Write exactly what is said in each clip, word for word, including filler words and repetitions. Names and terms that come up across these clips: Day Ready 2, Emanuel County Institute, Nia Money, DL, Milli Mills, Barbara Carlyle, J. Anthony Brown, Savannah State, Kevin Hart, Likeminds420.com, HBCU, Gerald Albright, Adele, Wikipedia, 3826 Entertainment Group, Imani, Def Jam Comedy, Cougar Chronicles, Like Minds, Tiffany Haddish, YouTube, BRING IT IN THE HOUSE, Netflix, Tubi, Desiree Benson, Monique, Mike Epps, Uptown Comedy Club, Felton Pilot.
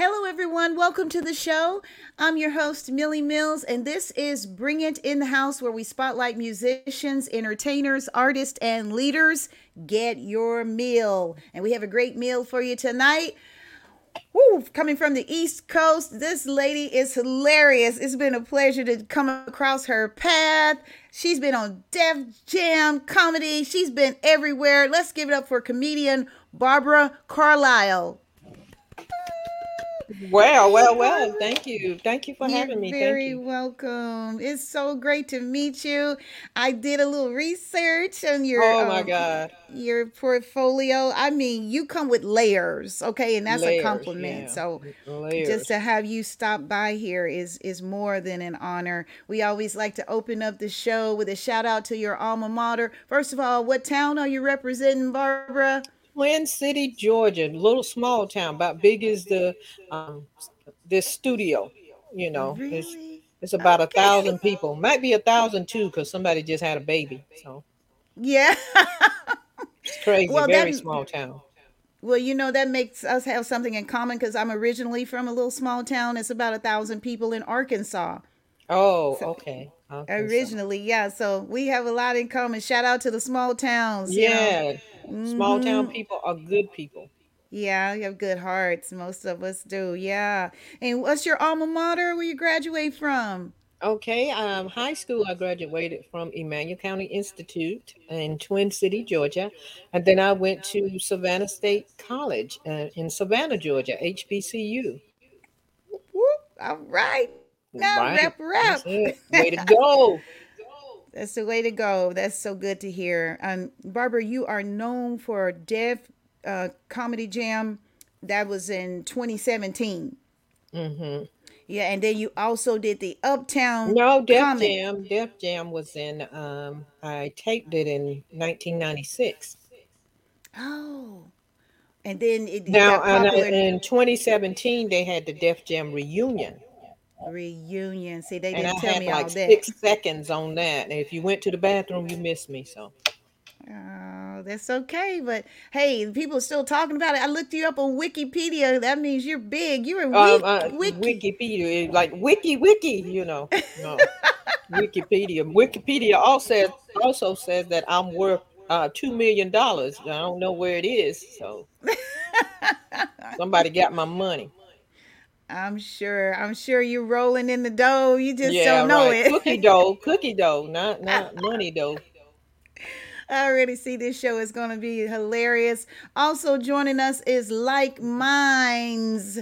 Hello, everyone. Welcome to the show. I'm your host, Milli Mills, and this is Bring It in the House, where we spotlight musicians, entertainers, artists, and leaders. Get your meal. And we have a great meal for you tonight. Woo, coming from the East Coast, this lady is hilarious. It's been a pleasure to come across her path. She's been on Def Jam Comedy. She's been everywhere. Let's give it up for comedian Barbara Carlyle. Well, well, well, thank you. Thank you for You're having me. You're very you. welcome. It's so great to meet you. I did a little research on your oh my um, God. your portfolio. I mean, you come with layers, okay? And that's layers, a compliment. Yeah. So layers. Just to have you stop by here is, is more than an honor. We always like to open up the show with a shout out to your alma mater. First of all, what town are you representing, Barbara? Twin City, Georgia, little small town, about big as the um, this studio. You know, really? it's it's about okay. a thousand people, might be a thousand too, because somebody just had a baby. So yeah, it's crazy. Well, very that, small town. Well, you know, that makes us have something in common because I'm originally from a little small town. It's about a thousand people in Arkansas. Oh, so, okay. Originally, so. yeah. So we have a lot in common. Shout out to the small towns. Yeah. You know? Small town mm-hmm. people are good people. Yeah, you have good hearts. Most of us do. Yeah. And what's your alma mater? Where you graduate from? Okay. Um, high school, I graduated from Emanuel County Institute in Twin City, Georgia. And then I went to Savannah State College uh, in Savannah, Georgia, H B C U. Whoop, all right. Now, right. rep, rep. Way to go. That's the way to go. That's so good to hear. Um, Barbara, you are known for Def uh, Comedy Jam. That was in twenty seventeen. Mm-hmm. Yeah, and then you also did the Uptown. No, Def Comedy. Jam. Def Jam was in, um, I taped it in nineteen ninety-six. Oh. And then it Now, in, in twenty seventeen, they had the Def Jam reunion. Reunion. See, they didn't tell me all that. And I had like six seconds on that. And if you went to the bathroom, you missed me. So, oh, that's okay. But hey, people are still talking about it. I looked you up on Wikipedia. That means you're big. You're a um, uh, wiki. Wikipedia, like wiki wiki. You know, no. Wikipedia. Wikipedia also also says that I'm worth uh, two million dollars. I don't know where it is. So somebody got my money. I'm sure. I'm sure you're rolling in the dough. You just yeah, don't know right. it. Cookie dough, cookie dough, not not money dough. I already see this show is going to be hilarious. Also joining us is Like Minds.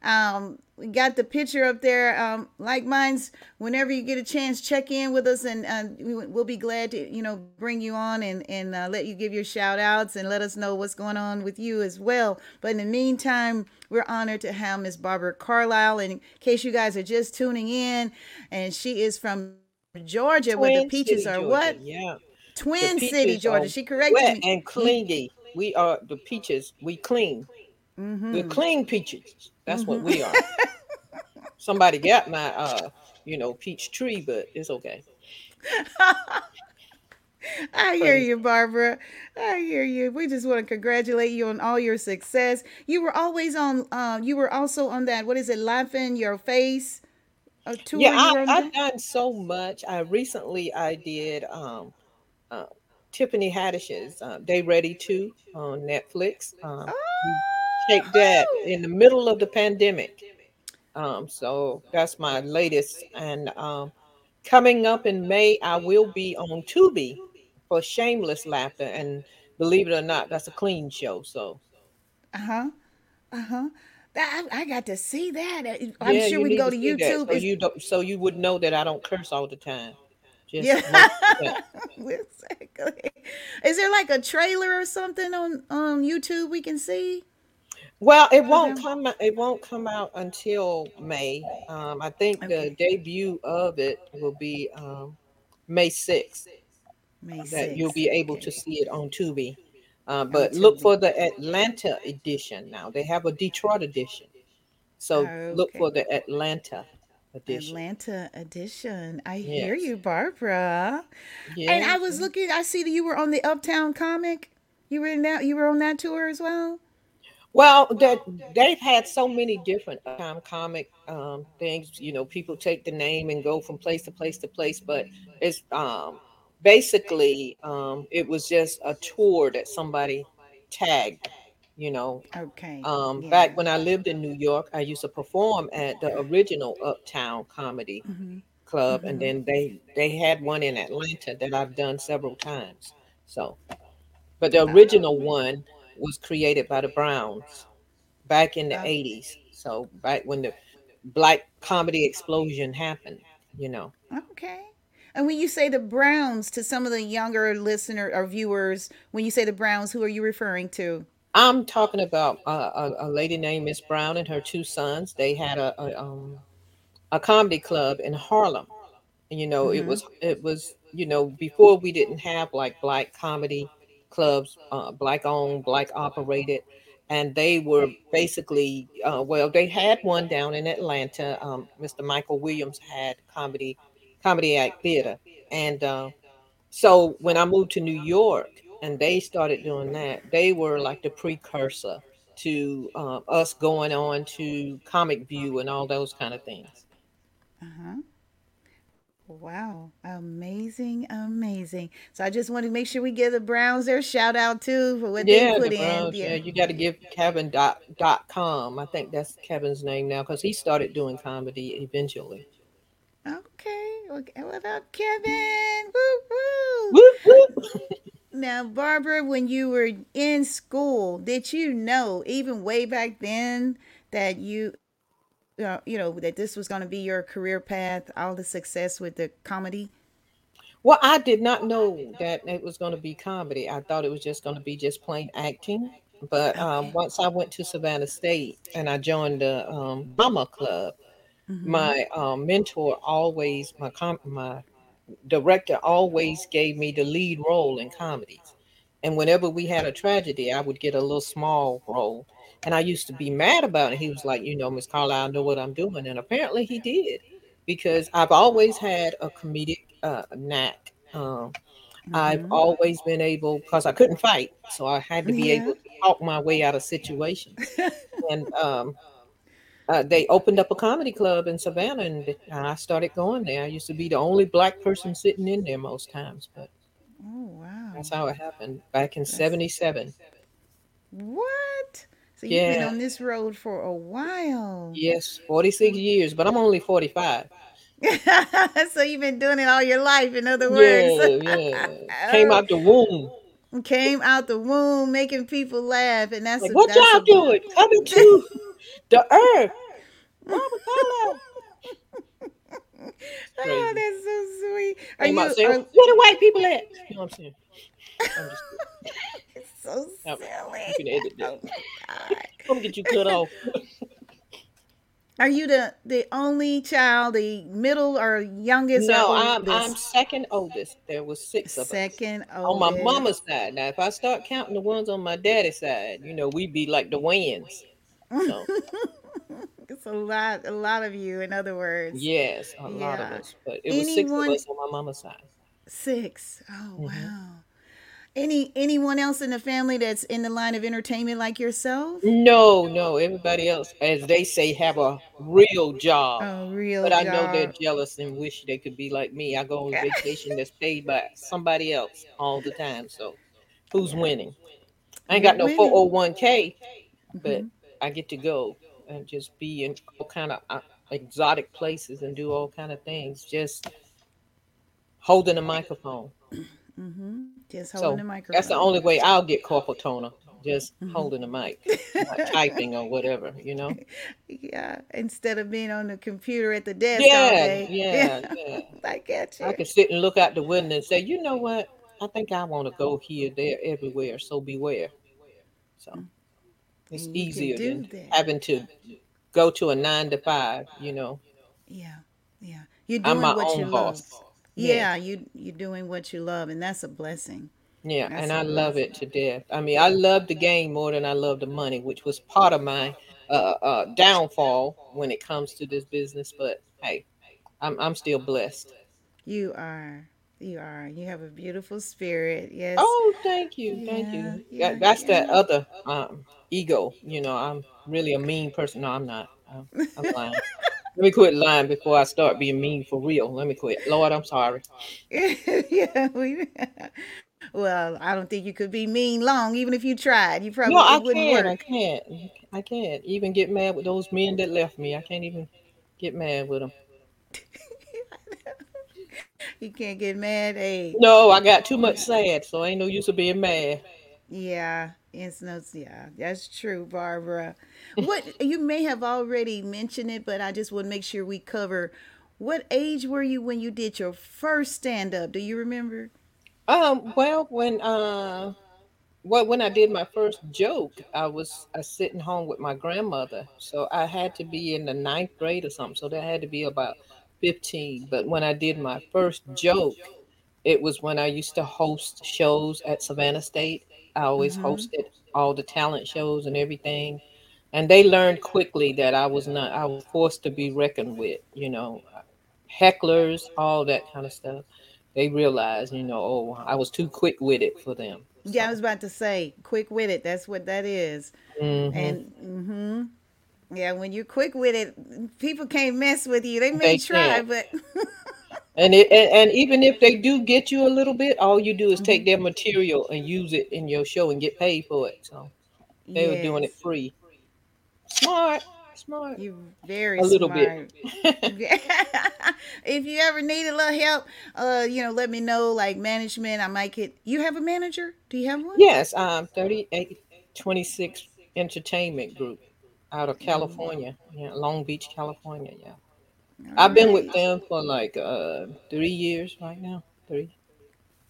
Um, we got the picture up there. Um, Like Minds. Whenever you get a chance, check in with us, and uh, we'll be glad to you know bring you on and and uh, let you give your shout outs and let us know what's going on with you as well. But in the meantime, we're honored to have Miss Barbara Carlyle. And in case you guys are just tuning in, and she is from Georgia, Twin where the peaches City, are Georgia. What? Yeah, Twin City, Georgia. She corrected wet me. And clingy. We are the peaches. We clean. Mm-hmm. We're clean peaches. That's mm-hmm. what we are. Somebody got my, uh, you know, peach tree, but it's okay. I hear you, Barbara. I hear you. We just want to congratulate you on all your success. You were always on. Uh, you were also on that. What is it? Laugh in Your Face. A tour yeah, I, I've done so much. I recently I did um, uh, Tiffany Haddish's uh, Day Ready two on Netflix. Um, oh! Take that in the middle of the pandemic. Um, so that's my latest. And um, coming up in May, I will be on Tubi for Shameless Laughter. And believe it or not, that's a clean show. So, uh huh, uh huh. I, I got to see that. I'm yeah, sure we can go to, to YouTube. So you, don't, so you would know that I don't curse all the time. Just yeah, exactly. Is there like a trailer or something on on YouTube we can see? Well, it won't come. It won't come out until May. Um, I think okay. the debut of it will be um, May sixth. May sixth. That you'll be able okay. to see it on Tubi. Uh, but on look Tubi. for the Atlanta edition now. They have a Detroit edition, so okay. look for the Atlanta edition. Atlanta edition. I yes. hear you, Barbara. Yes. And I was looking. I see that you were on the Uptown Comic. You were in that. You were on that tour as well. Well, that they've had so many different um, comic um, things. You know, people take the name and go from place to place to place, but it's um, basically um, it was just a tour that somebody tagged. You know, okay. Um, yeah. Back when I lived in New York, I used to perform at the original Uptown Comedy mm-hmm. Club, mm-hmm. and then they they had one in Atlanta that I've done several times. So, but the original one was created by the Browns back in the eighties. So back when the black comedy explosion happened, you know. Okay. And when you say the Browns, to some of the younger listeners or viewers, when you say the Browns, who are you referring to? I'm talking about uh, a, a lady named Miss Brown and her two sons. They had a a, um, a comedy club in Harlem. And, you know, mm-hmm. it was it was, you know, before we didn't have like black comedy clubs, uh, black owned, black operated. And they were basically uh, well, they had one down in Atlanta. Um, Mister Michael Williams had comedy comedy act theater. And uh, so when I moved to New York, and they started doing that, they were like the precursor to uh, us going on to Comic View and all those kind of things. Uh-huh. Wow. Amazing. Amazing. So I just want to make sure we give the Browns their shout out too for what yeah, they put the Browns, in. Yeah. yeah, you got to give Kevin dot com. I think that's Kevin's name now because he started doing comedy eventually. Okay. What about Kevin? Woo, woo. Woo, woo. Now, Barbara, when you were in school, did you know even way back then that you, uh, you know, that this was going to be your career path, all the success with the comedy? Well, I did not know that it was going to be comedy. I thought it was just going to be just plain acting. But okay. um, once I went to Savannah State and I joined the um, Mama Club, mm-hmm. my um, mentor always, my com- my director always gave me the lead role in comedies, and whenever we had a tragedy I would get a little small role, and I used to be mad about it. He was like, you know, Miss Carlyle, I know what I'm doing, and apparently he did, because I've always had a comedic uh knack. um mm-hmm. I've always been able, because I couldn't fight, so I had to be yeah. able to talk my way out of situations. and um Uh, they opened up a comedy club in Savannah, and I started going there. I used to be the only black person sitting in there most times, but oh wow, that's how it happened back in seventy-seven. What? So you've yeah. been on this road for a while. Yes, forty-six years, but I'm only forty-five. So you've been doing it all your life, in other words. Yeah, yeah. Came out the womb. Came out the womb, making people laugh, and that's like, a, what that's y'all a- doing? Coming to. The earth. Oh, that's so sweet. Are you, are, where the white people at? You know what I'm saying? I'm just, it's so I'm, silly. You can edit that. Oh, I'm gonna get you cut off. Are you the, the only child, the middle or youngest? No, or I'm, I'm second oldest. There was six of second us. Second oldest. On my mama's side. Now, if I start counting the ones on my daddy's side, you know, we'd be like the Wayans. So. It's a lot, a lot of you. In other words, yes, a yeah. lot of us. But it anyone, was six of us on my mama's side. Six. Oh mm-hmm. wow. Any anyone else in the family that's in the line of entertainment like yourself? No, no. Everybody else, as they say, have a real job. A real but job. But I know they're jealous and wish they could be like me. I go on vacation that's paid by somebody else all the time. So, who's winning? I ain't got no four oh one k, but. Mm-hmm. I get to go and just be in all kind of exotic places and do all kind of things, just holding a microphone. Mm-hmm. Just holding so a microphone. That's the only way I'll get corporal toner, just mm-hmm. holding a mic, not typing or whatever, you know? Yeah, instead of being on the computer at the desk yeah, all day. Yeah, yeah, yeah. I get you. I can sit and look out the window and say, you know what? I think I want to go here, there, everywhere, so beware. So. Mm-hmm. It's you easier than that. Having to go to a nine to five, you know. Yeah, yeah. You're doing I'm my what own you boss. Love. Yeah, yeah, you you're doing what you love, and that's a blessing. Yeah, that's and I blessing. Love it to death. I mean, I love the game more than I love the money, which was part of my uh, uh, downfall when it comes to this business. But hey, I'm I'm still blessed. You are. You are. You have a beautiful spirit. Yes. Oh, thank you. Yeah, thank you. Yeah, that, that's yeah. that other um, ego. You know, I'm really a mean person. No, I'm not. I'm, I'm lying. Let me quit lying before I start being mean for real. Let me quit. Lord, I'm sorry. yeah, we, well, I don't think you could be mean long, even if you tried. You probably no, I wouldn't can, work. I can't. I can't even get mad with those men that left me. I can't even get mad with them. You can't get mad, eh? No, I got too much sad, so ain't no use of being mad. Yeah. It's no, yeah, that's true, Barbara. What you may have already mentioned it, but I just want to make sure we cover. What age were you when you did your first stand up? Do you remember? Um, well, when uh, well, when I did my first joke, I was I was sitting home with my grandmother, so I had to be in the ninth grade or something. So that had to be about fifteen. But when I did my first joke, it was when I used to host shows at Savannah State. I always mm-hmm. hosted all the talent shows and everything. And they learned quickly that I was not, I was forced to be reckoned with, you know, hecklers, all that kind of stuff. They realized, you know, oh, I was too quick with it for them. So. Yeah, I was about to say quick with it. That's what that is. Mm-hmm. And mm-hmm. yeah, when you're quick with it, people can't mess with you. They may they try, can. but... And, it, and and even if they do get you a little bit, all you do is take their material and use it in your show and get paid for it. So they yes. were doing it free. Smart, smart. You very a smart. little bit. If you ever need a little help, uh, you know, let me know. Like management, I might get. You have a manager? Do you have one? Yes, um, thirty-eight twenty-six Entertainment Group, out of California, yeah, Long Beach, California. Yeah. All I've right. been with them for like uh, three years right now. Three?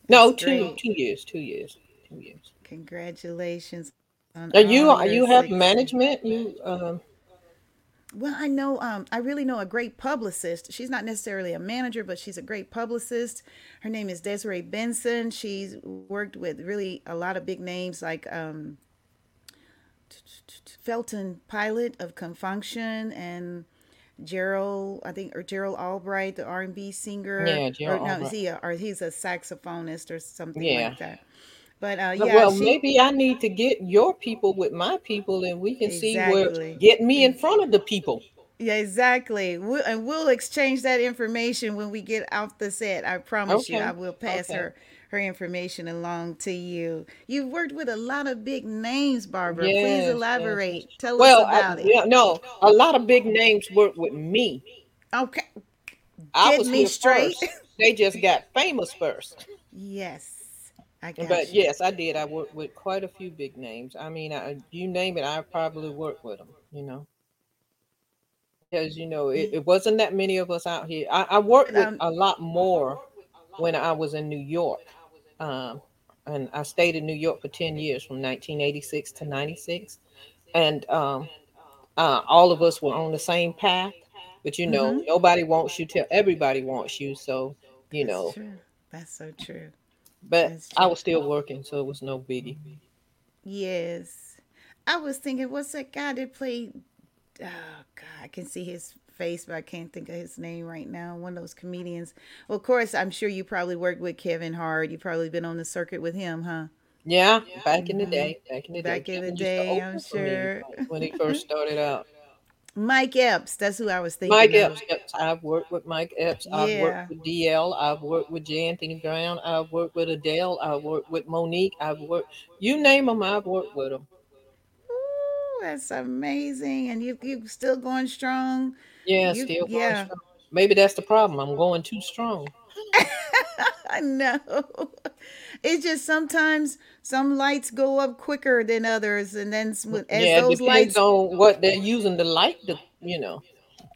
No, That's two. Great. Two years. Two years. Two years. Congratulations. On are you? Are you have management? You? Um... Well, I know. Um, I really know a great publicist. She's not necessarily a manager, but she's a great publicist. Her name is Desiree Benson. She's worked with really a lot of big names like. Um, Felton Pilot of Confunction and. Gerald, I think, or Gerald Albright, the R and B singer. Yeah, Gerald or, no, Albright. He a, or he's a saxophonist or something yeah. like that. But uh, yeah. Well, she, maybe I need to get your people with my people, and we can exactly. see where get me in front of the people. Yeah, exactly. We'll, and we'll exchange that information when we get off the set. I promise okay. you, I will pass okay. her her information along to you. You've worked with a lot of big names, Barbara. Yes, Please elaborate. Yes. Tell well, us about I, it. Yeah, no, a lot of big names worked with me. Okay. Get me straight. First. They just got famous first. Yes. I got But you. yes, I did. I worked with quite a few big names. I mean, I, you name it, I probably worked with them, you know. Because, you know, it, it wasn't that many of us out here. I, I worked with um, a lot more when I was in New York. Um, and I stayed in New York for ten years from nineteen eighty-six to ninety-six. And um, uh, all of us were on the same path. But, you know, mm-hmm. nobody wants you till everybody wants you. So, you That's know. True. That's so true. But true. I was still working, so it was no biggie. Yes. I was thinking, what's that guy that played? Oh, God, I can see his face, but I can't think of his name right now. One of those comedians. Well, of course, I'm sure you probably worked with Kevin Hart. You've probably been on the circuit with him, huh? Yeah, back in the day. Back in the back day. Back in the day, I'm sure. When he first started out. Mike Epps. That's who I was thinking Mike of. Mike Epps. I've worked with Mike Epps. I've yeah. worked with D L. I've worked with J. Anthony Brown. I've worked with Adele. I've worked with Monique. I've worked. You name them, I've worked with them. That's amazing. And you you still going strong? Yeah, you, still going yeah. strong. Maybe that's the problem. I'm going too strong. I know. It's just sometimes some lights go up quicker than others. And then as yeah, those it depends lights on what they're using the light to, you know.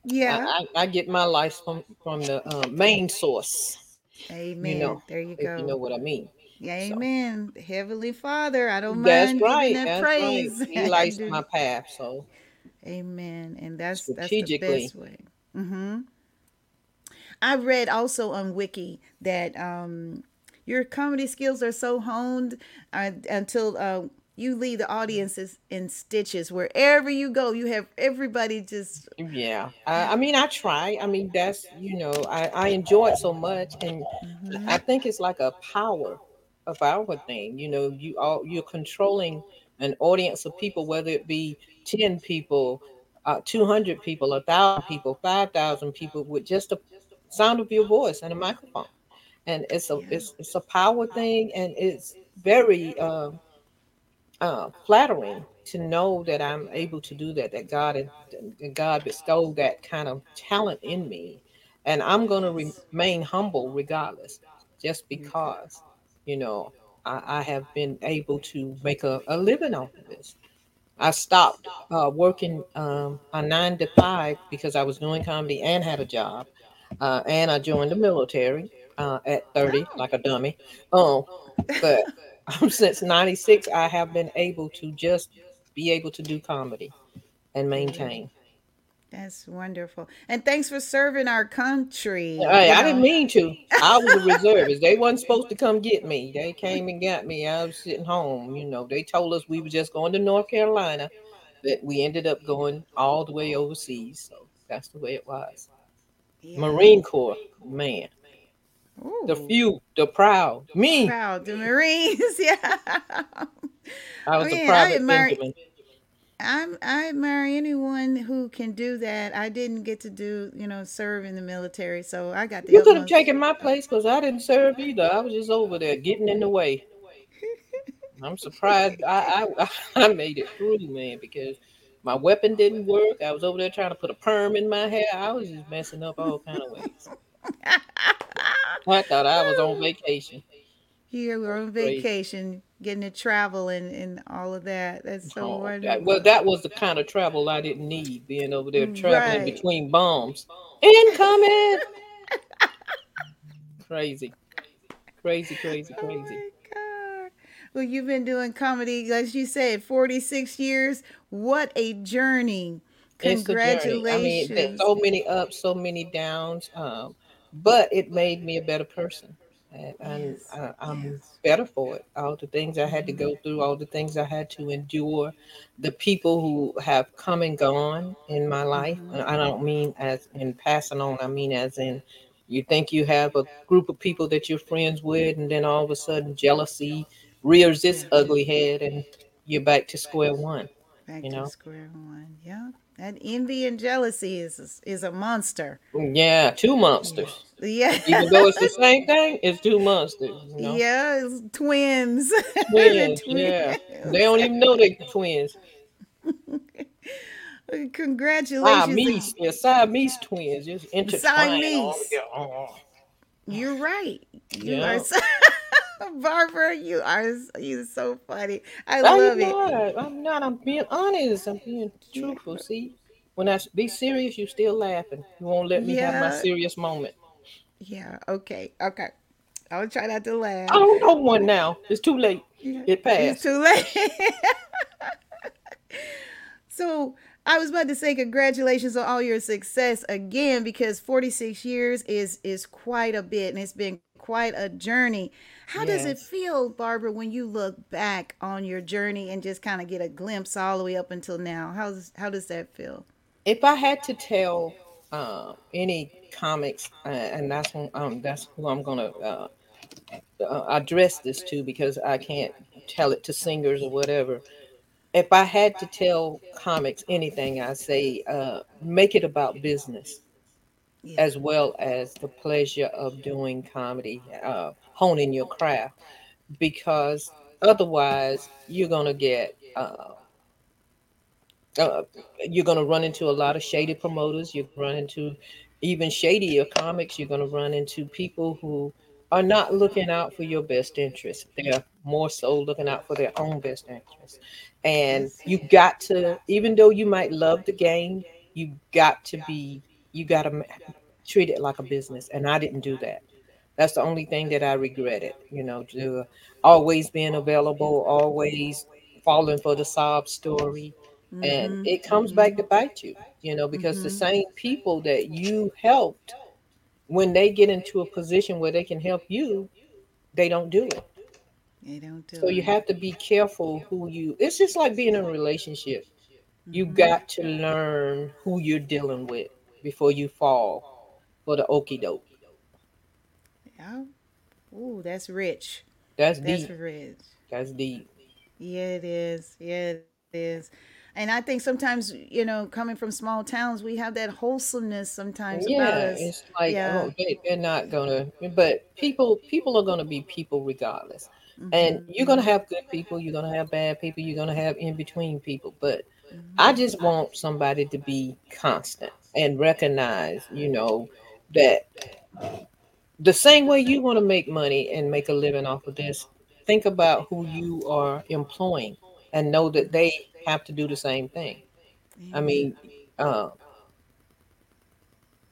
Yeah. I, I, I get my lights from, from the uh, main source. Amen. You know, there you go. You know what I mean. Amen. So. Heavenly Father, I don't that's mind right, that that's praise. Right. He lights my path, so. Amen. And that's, that's the best way. Mm-hmm. I read also on Wiki that um, your comedy skills are so honed uh, until uh, You leave the audiences in stitches wherever you go. You have everybody just. Yeah. I, I mean, I try. I mean, that's, you know, I, I enjoy it so much. And mm-hmm. I think it's like a power of our thing. You know, you all, you're controlling an audience of people, whether it be ten people, uh, two hundred people, one thousand people, five thousand people, with just the sound of your voice and a microphone. And it's a, yeah. it's, it's a power thing. And it's very, um, uh, Uh, flattering to know that I'm able to do that, that God and God bestowed that kind of talent in me. And I'm going to re- remain humble regardless, just because, you know, I, I have been able to make a, a living off of this. I stopped uh, working um, a nine to five because I was doing comedy and had a job. Uh, and I joined the military uh, at thirty, like a dummy. Oh, but... Since ninety-six, I have been able to just be able to do comedy and maintain. That's wonderful. And thanks for serving our country. Hey, I didn't mean to. I was a reservist. They wasn't supposed to come get me. They came and got me. I was sitting home. You know, they told us we were just going to North Carolina, but we ended up going all the way overseas. So that's the way it was. Yeah. Marine Corps, man. Ooh. The few, the proud, me. Proud, the Marines, yeah. I was I mean, a private I admire, Benjamin. I'm, I admire anyone who can do that. I didn't get to do, you know, serve in the military, so I got the. You could have taken my place because I didn't serve either. I was just over there getting in the way. I'm surprised I, I I made it through, man, because my weapon didn't work. I was over there trying to put a perm in my hair. I was just messing up all kind of ways. I thought I was on vacation. Yeah, we were on vacation, getting to travel and, and all of that. That's so oh, wonderful. That, well, that was the kind of travel I didn't need, being over there traveling right. between bombs. Incoming! Crazy. Crazy, crazy, crazy. Oh, my God. Well, you've been doing comedy, as you said, forty-six years. What a journey. Congratulations. I mean, there's so many ups, so many downs. Um, But it made me a better person, and, and I, I'm better for it. All the things I had to go through, all the things I had to endure, the people who have come and gone in my life. And I don't mean as in passing on. I mean as in you think you have a group of people that you're friends with, and then all of a sudden jealousy rears its ugly head, and you're back to square one. Back you know? to square one, yeah. And envy and jealousy is is a monster. Yeah, two monsters. Yeah. Even though it's the same thing, it's two monsters. You know? Yeah, it's twins. Twins, twins, yeah. They don't even know they're twins. Congratulations. Siamese, Siamese twins. Just intertwined. Siamese. Oh. You're right. You yeah. are so- Barbara, you are you're so funny. I I'm love not, it. I'm not. I'm being honest. I'm being truthful. See, when I be serious, you still laughing. You won't let me yeah. have my serious moment. Yeah. Okay. Okay. I'll try not to laugh. I don't know one now. It's too late. Yeah. It passed. It's too late. So I was about to say congratulations on all your success again, because forty-six years is is quite a bit, and it's been quite a journey. How yes. does it feel, Barbara, when you look back on your journey and just kind of get a glimpse all the way up until now? How does how does that feel? If I had to tell uh, any comics, uh, and that's who, um, that's who I'm gonna uh, address this to, because I can't tell it to singers or whatever. If I had to tell comics anything, I say uh, make it about business. Yeah. As well as the pleasure of doing comedy, uh, honing your craft, because otherwise you're gonna get uh, uh, you're gonna run into a lot of shady promoters. You run into even shadier comics. You're gonna run into people who are not looking out for your best interest. They're more so looking out for their own best interest. And you got to, even though you might love the game, you got to be. You got to treat it like a business. And I didn't do that. That's the only thing that I regretted, you know, to always being available, always falling for the sob story. Mm-hmm. And it comes mm-hmm. back to bite you, you know, because mm-hmm. the same people that you helped, when they get into a position where they can help you, they don't do it. They don't do so it. You have to be careful who you, it's just like being in a relationship. Mm-hmm. You got to learn who you're dealing with before you fall for the okie doke. Yeah. Ooh, that's rich. That's, that's deep. That's rich. That's deep. Yeah, it is. Yeah, it is. And I think sometimes, you know, coming from small towns, we have that wholesomeness sometimes. Yeah, about us. It's like, yeah. oh, they, they're not going to, but people people are going to be people regardless. Mm-hmm. And you're going to have good people. You're going to have bad people. You're going to have in-between people. But mm-hmm. I just want somebody to be constant and recognize, you know, that the same way you want to make money and make a living off of this, think about who you are employing and know that they have to do the same thing. Mm-hmm. I mean, uh,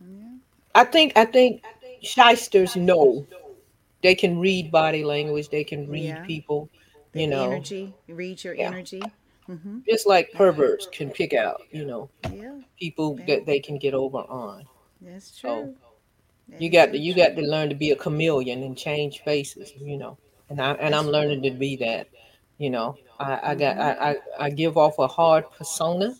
mm-hmm. I think I think shysters know they can read body language. They can read yeah. people. You the know, energy. Read your yeah. energy. Mm-hmm. Just like perverts can pick out, you know, yeah. people yeah. that they can get over on. That's true. So that you got to true. you got to learn to be a chameleon and change faces. You know, and I and That's I'm learning true. to be that. You know. I, I got I, I give off a hard persona,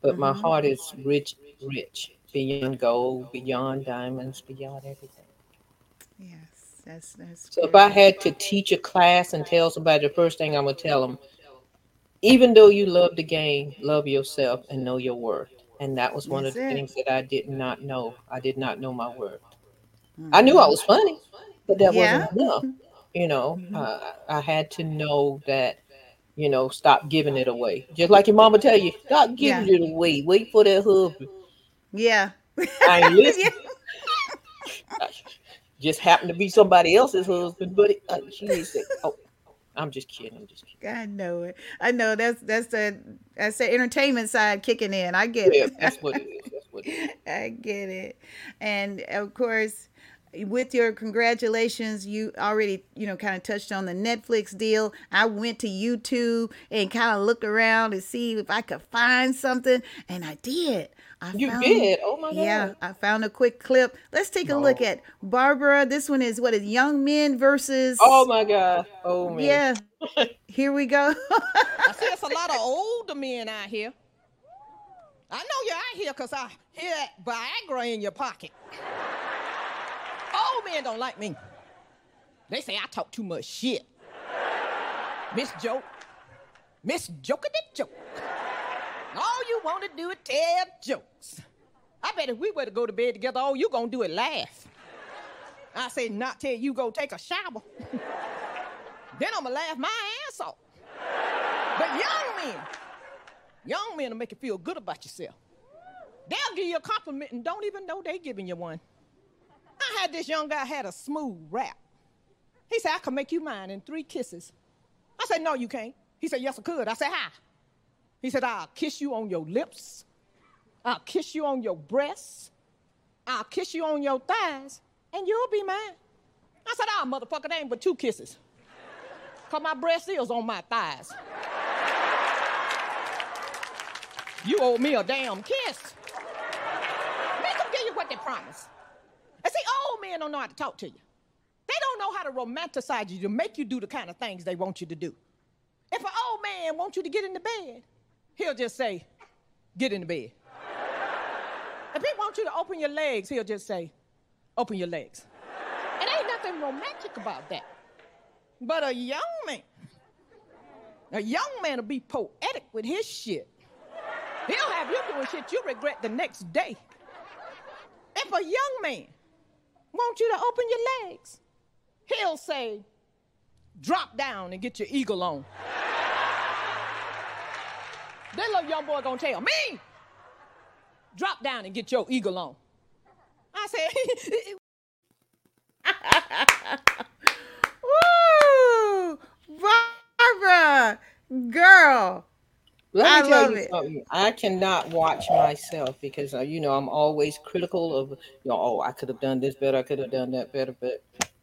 but mm-hmm. my heart is rich, rich, beyond gold, beyond diamonds, beyond everything. Yes, that's that's so true. If I had to teach a class and tell somebody, the first thing I'm gonna tell them, even though you love the game, love yourself and know your worth. And that was one that's of the it. things that I did not know. I did not know my worth. Mm-hmm. I knew I was funny, but that yeah. wasn't enough. You know, mm-hmm. uh, I had to know that. You know, stop giving it away. Just like your mama tell you, stop giving yeah. it away. Wait for that husband. Yeah. I ain't listening. Yeah. Just happened to be somebody else's husband, but it, uh, she didn't say, oh, I'm just kidding. I'm just kidding. I know it. I know that's that's the that's the entertainment side kicking in. I get yeah, it. That's what it is. That's what it is. I get it. And of course, with your congratulations, you already, you know, kind of touched on the Netflix deal. I went to YouTube and kind of looked around to see if I could find something. And I did. I you found, did? Oh, my God. Yeah, I found a quick clip. Let's take no. a look at Barbara. This one is, what is Young Men versus... Oh, my God. Oh, man. Yeah. Here we go. I see it's a lot of older men out here. I know you're out here because I hear that Viagra in your pocket. Old men don't like me. They say I talk too much shit. Miss Joke. Miss Joker the Joke. All you want to do is tell jokes. I bet if we were to go to bed together, all you gonna do is laugh. I say not till you go take a shower. Then I'ma laugh my ass off. But young men, young men will make you feel good about yourself. They'll give you a compliment and don't even know they giving you one. I had this young guy had a smooth rap. He said, I can make you mine in three kisses. I said, no, you can't. He said, yes, I could. I said, how? He said, I'll kiss you on your lips. I'll kiss you on your breasts. I'll kiss you on your thighs, and you'll be mine. I said, ah, motherfucker, that ain't but two kisses. Because my breast is on my thighs. You owe me a damn kiss. Make them give you what they promised. And see, old men don't know how to talk to you. They don't know how to romanticize you to make you do the kind of things they want you to do. If an old man wants you to get into bed, he'll just say, get into bed. If he wants you to open your legs, he'll just say, open your legs. And ain't nothing romantic about that. But a young man, a young man will be poetic with his shit. He'll have you doing shit you regret the next day. If a young man want you to open your legs, he'll say, drop down and get your eagle on. That little young boy gonna tell me, drop down and get your eagle on. I said, woo, Barbara, girl. Let me I tell you it. something. I cannot watch myself because, uh, you know, I'm always critical of, you know, oh, I could have done this better. I could have done that better. But,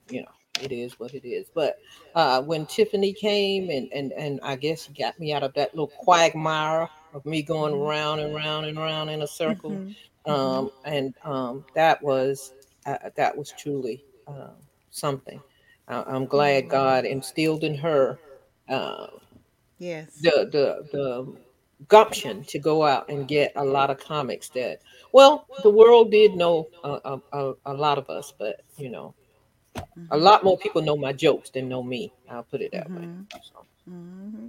you know, it is what it is. But uh, when Tiffany came and, and, and I guess got me out of that little quagmire of me going round and round and round in a circle. Mm-hmm. Um, mm-hmm. And um, that was uh, that was truly uh, something. I'm glad God instilled in her uh, yes. the, the the gumption to go out and get a lot of comics that, well, the world did know a, a, a lot of us, but, you know, mm-hmm. a lot more people know my jokes than know me. I'll put it that mm-hmm. way. So. Mm-hmm.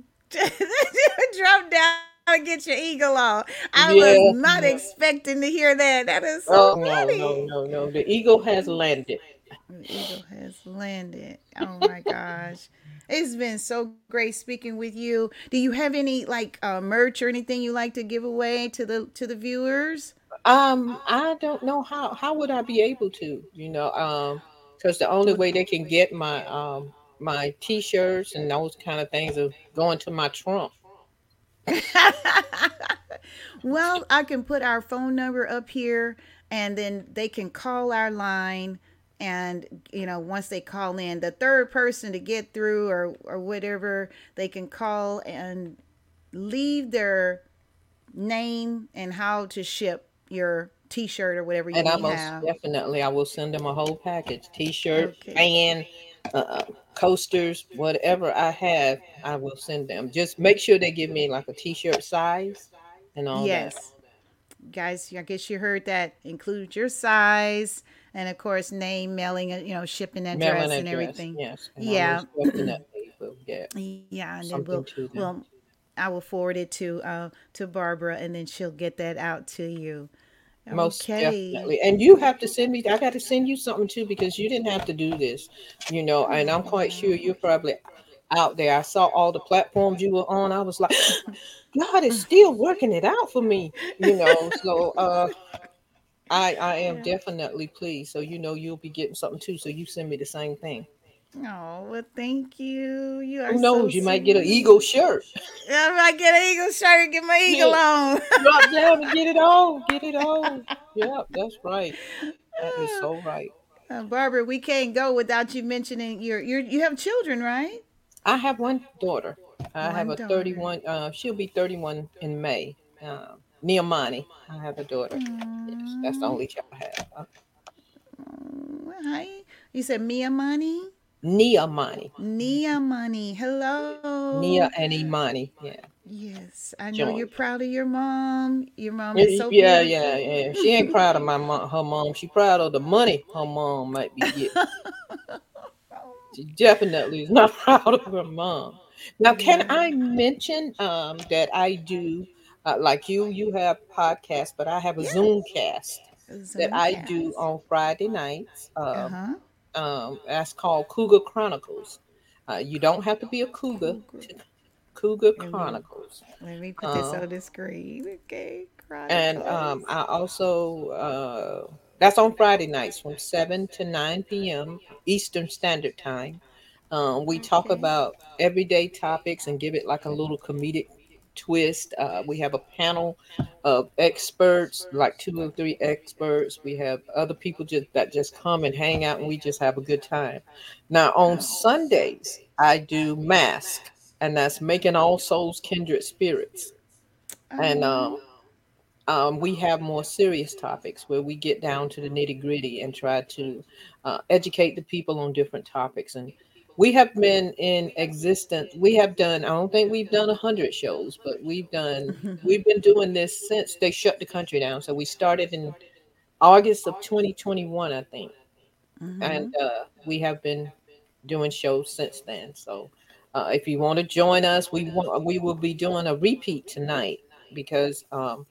Drop down and get your eagle on. I yeah. was not yeah. expecting to hear that. That is so oh, funny. No, no, no, no. The eagle has landed. The eagle has landed. Oh my gosh. It's been so great speaking with you. Do you have any like uh, merch or anything you like to give away to the to the viewers? Um, I don't know how how would I be able to, you know, um, because the only way they can get my um my t-shirts and those kind of things are going to my trunk. Well, I can put our phone number up here and then they can call our line. And, you know, once they call in, the third person to get through or, or whatever, they can call and leave their name and how to ship your t-shirt or whatever you and I most have. Definitely, I will send them a whole package, t-shirt, okay. fan, uh, coasters, whatever I have, I will send them. Just make sure they give me like a t-shirt size and all yes. that. Yes. Guys, I guess you heard that. Include your size. And of course, name, mailing, you know, shipping address, mailing address and everything. Yes, and yeah. yeah. Yeah. And then we'll, well, I will forward it to uh, to Barbara, and then she'll get that out to you. Okay. Most definitely. And you have to send me. I got to send you something too because you didn't have to do this, you know. And I'm quite sure you're probably out there. I saw all the platforms you were on. I was like, God is still working it out for me, you know. So. Uh, I, I am yeah. definitely pleased. So, you know, you'll be getting something too. So you send me the same thing. Oh, well, thank you. You are Who knows? So you might get an eagle shirt. I might get an eagle shirt and get my eagle yeah. on. Drop down and get it on. Get it on. Yep, that's right. That is so right. Uh, Barbara, we can't go without you mentioning your, your, you have children, right? I have one daughter. I one have a daughter. thirty-one. Uh, she'll be thirty-one in May. Uh, Nia Money. I have a daughter. Mm. Yes, that's the only child I have. Huh? Hi. You said Mia Money? Nia Money. Nia Money. Hello. Nia and Imani. Yeah. Yes. I know Join. You're proud of your mom. Your mom is so yeah, beautiful. Yeah, yeah, yeah. She ain't proud of my mom, her mom. She proud of the money her mom might be getting. She definitely is not proud of her mom. Now, can I mention um, that I do Uh, like you, you have podcasts, but I have a yes. Zoom cast Zoom that I cast. do on Friday nights. Um, uh-huh. um, that's called Cougar Chronicles. Uh, you don't have to be a cougar. To Cougar Chronicles. Let me put this um, on the screen. Okay. Chronicles. And um, I also, uh, that's on Friday nights from seven to nine p.m. Eastern Standard Time. Um, we okay. talk about everyday topics and give it like a little comedic twist. Uh, we have a panel of experts, like two or three experts. We have other people just that just come and hang out, and we just have a good time. Now on Sundays, I do Mask, and that's Making All Souls Kindred Spirits. And um, um, we have more serious topics where we get down to the nitty gritty and try to uh, educate the people on different topics. And we have been in existence. We have done, I don't think we've done a hundred shows, but we've done, we've been doing this since they shut the country down. So we started in August of twenty twenty-one, I think. Mm-hmm. And uh, we have been doing shows since then. So uh, if you want to join us, we want, we will be doing a repeat tonight because um,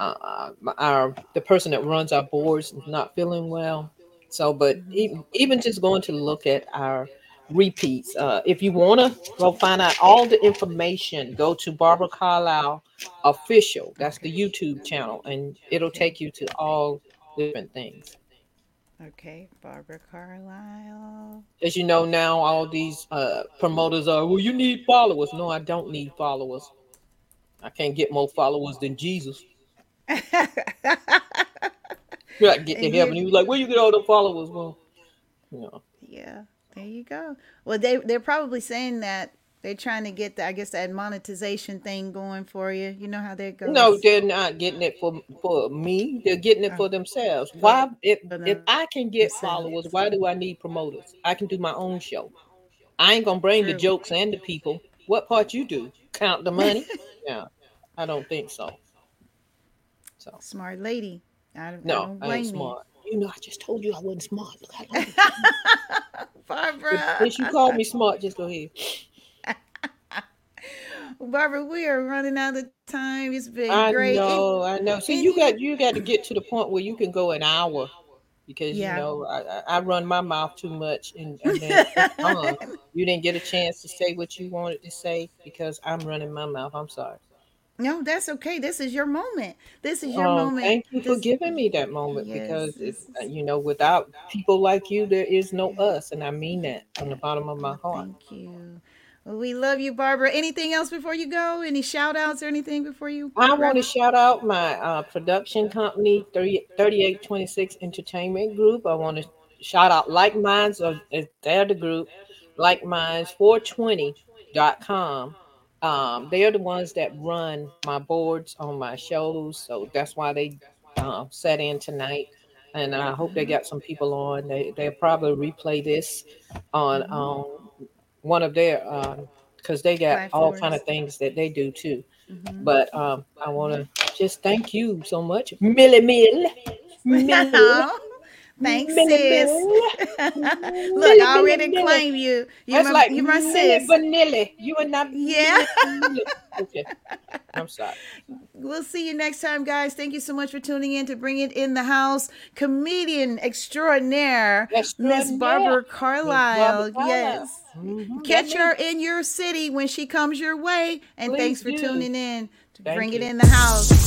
uh, our, the person that runs our boards is not feeling well. So, but even, even just going to look at our repeats. Uh, if you want to go find out all the information, go to Barbara Carlyle Official. That's the YouTube channel, and it'll take you to all different things. Okay, Barbara Carlyle. As you know now, all these uh, promoters are, well, you need followers. No, I don't need followers. I can't get more followers than Jesus. You're not getting to heaven. He was like, where you get all the followers? Well, you know. Yeah. There you go. Well, they, they're probably saying that They're trying to get, the, I guess, that monetization thing going for you. You know how that goes. No, they're not getting it for for me. They're getting it for themselves. Why? If, if I can get followers, why do I need promoters? I can do my own show. I ain't going to bring the jokes and the people. What part you do? Count the money? No, I don't think so. so. Smart lady. I don't, no, I, don't blame I ain't smart. You. You know, I just told you I wasn't smart. Look, I like Barbara. If, if you called me smart, just go ahead. Barbara, we are running out of time. It's been I great. I know, I know. See, you got you got to get to the point where you can go an hour, because yeah. you know I, I run my mouth too much, and, and then, uh, you didn't get a chance to say what you wanted to say because I'm running my mouth. I'm sorry. No, that's okay. This is your moment. This is your um, moment. Thank you this... for giving me that moment, yes. because it's, you know, without people like you, there is no us, and I mean that from the bottom of my heart. Thank you. Well, we love you, Barbara. Anything else before you go? Any shout outs or anything before you? I want to shout out my uh, production company, thirty-eight twenty-six Entertainment Group. I want to shout out Like Minds, or if they're the group, like minds four twenty dot com. Um, they are the ones that run my boards on my shows. So that's why they uh, sat in tonight. And I hope they got some people on. They, they'll probably replay this on um one of their, because um, they got Five all forwards. Kind of things that they do too. Mm-hmm. But um, I want to just thank you so much, Milli Mill. Milli. Oh, thanks, Milli sis. Milli. Look, I already Milli. Claim you. You're That's my, like you're my Milli sis. Vanilla. You are not. Yeah. Okay. I'm sorry. We'll see you next time, guys. Thank you so much for tuning in to Bring It In the House. Comedian extraordinaire, Miss Barbara Carlyle. Yes. Mm-hmm. Catch her in your city when she comes your way. And Please thanks for do. Tuning in to Thank Bring you. It In the House.